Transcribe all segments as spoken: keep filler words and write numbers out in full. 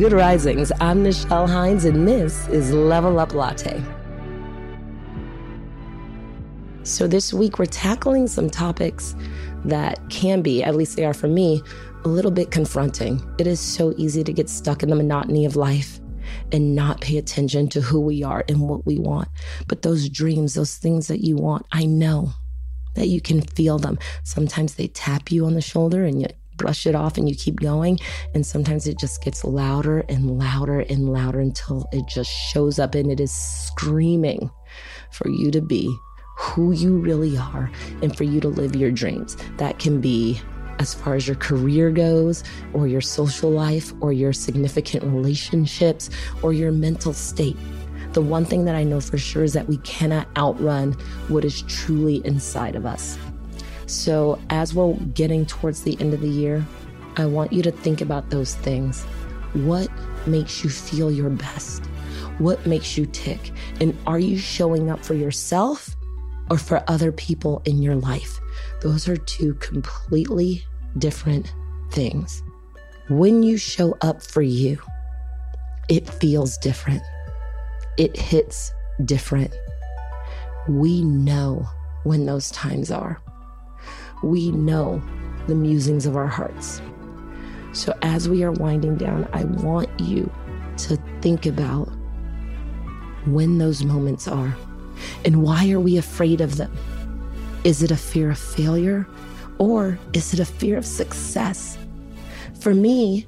Good Risings, I'm Nichelle Hines, and this is Level Up Latte. So this week we're tackling some topics that can be, at least they are for me, a little bit confronting. It is so easy to get stuck in the monotony of life and not pay attention to who we are and what we want. But those dreams, those things that you want, I know that you can feel them. Sometimes they tap you on the shoulder and you brush it off and you keep going. And sometimes it just gets louder and louder and louder until it just shows up and it is screaming for you to be who you really are and for you to live your dreams. That can be as far as your career goes, or your social life, or your significant relationships, or your mental state. The one thing that I know for sure is that we cannot outrun what is truly inside of us. So as we're getting towards the end of the year, I want you to think about those things. What makes you feel your best? What makes you tick? And are you showing up for yourself or for other people in your life? Those are two completely different things. When you show up for you, it feels different. It hits different. We know when those times are. We know the musings of our hearts. So as we are winding down, I want you to think about when those moments are and why are we afraid of them? Is it a fear of failure or is it a fear of success? For me,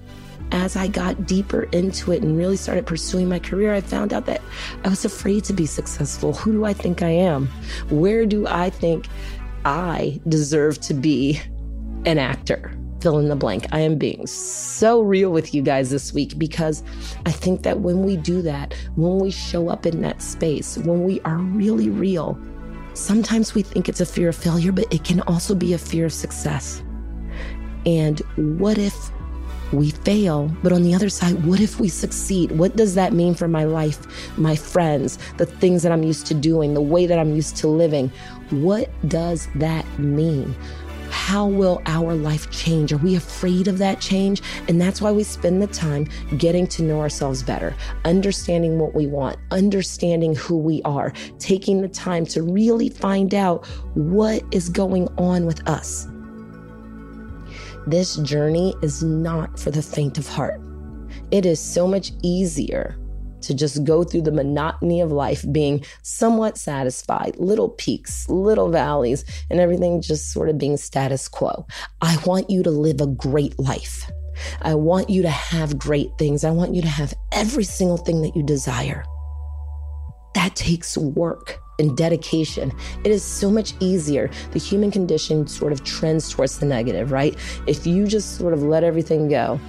as I got deeper into it and really started pursuing my career, I found out that I was afraid to be successful. Who do I think I am? Where do I think I deserve to be an actor? Fill in the blank. I am being so real with you guys this week because I think that when we do that, when we show up in that space, when we are really real, sometimes we think it's a fear of failure, but it can also be a fear of success. And what if we fail? But on the other side, what if we succeed? What does that mean for my life, my friends, the things that I'm used to doing, the way that I'm used to living? What does that mean? How will our life change? Are we afraid of that change? And that's why we spend the time getting to know ourselves better, understanding what we want, understanding who we are, taking the time to really find out what is going on with us. This journey is not for the faint of heart. It is so much easier to just go through the monotony of life being somewhat satisfied, little peaks, little valleys, and everything just sort of being status quo. I want you to live a great life. I want you to have great things. I want you to have every single thing that you desire. That takes work and dedication. It is so much easier. The human condition sort of trends towards the negative, right? If you just sort of let everything go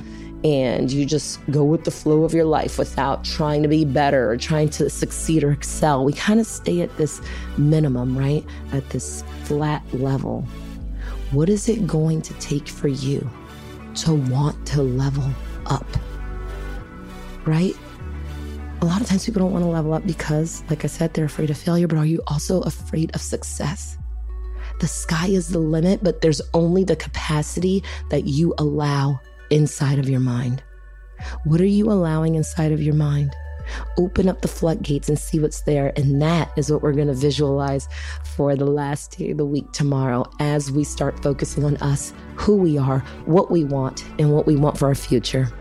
and you just go with the flow of your life without trying to be better or trying to succeed or excel, we kind of stay at this minimum, right? At this flat level. What is it going to take for you to want to level up, right? A lot of times people don't want to level up because, like I said, they're afraid of failure, but are you also afraid of success? The sky is the limit, but there's only the capacity that you allow inside of your mind. What are you allowing inside of your mind? Open up the floodgates and see what's there. And that is what we're going to visualize for the last day of the week tomorrow as we start focusing on us, who we are, what we want, and what we want for our future.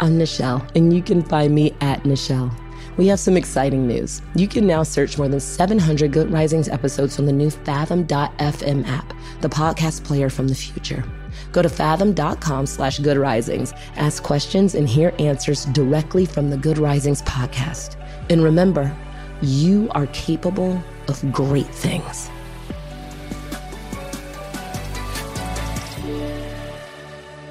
I'm Nichelle, and you can find me at Nichelle. We have some exciting news. You can now search more than seven hundred Good Risings episodes on the new Fathom dot f m app, the podcast player from the future. Go to fathom.com slash Good Risings, ask questions, and hear answers directly from the Good Risings podcast. And remember, You are capable of great things.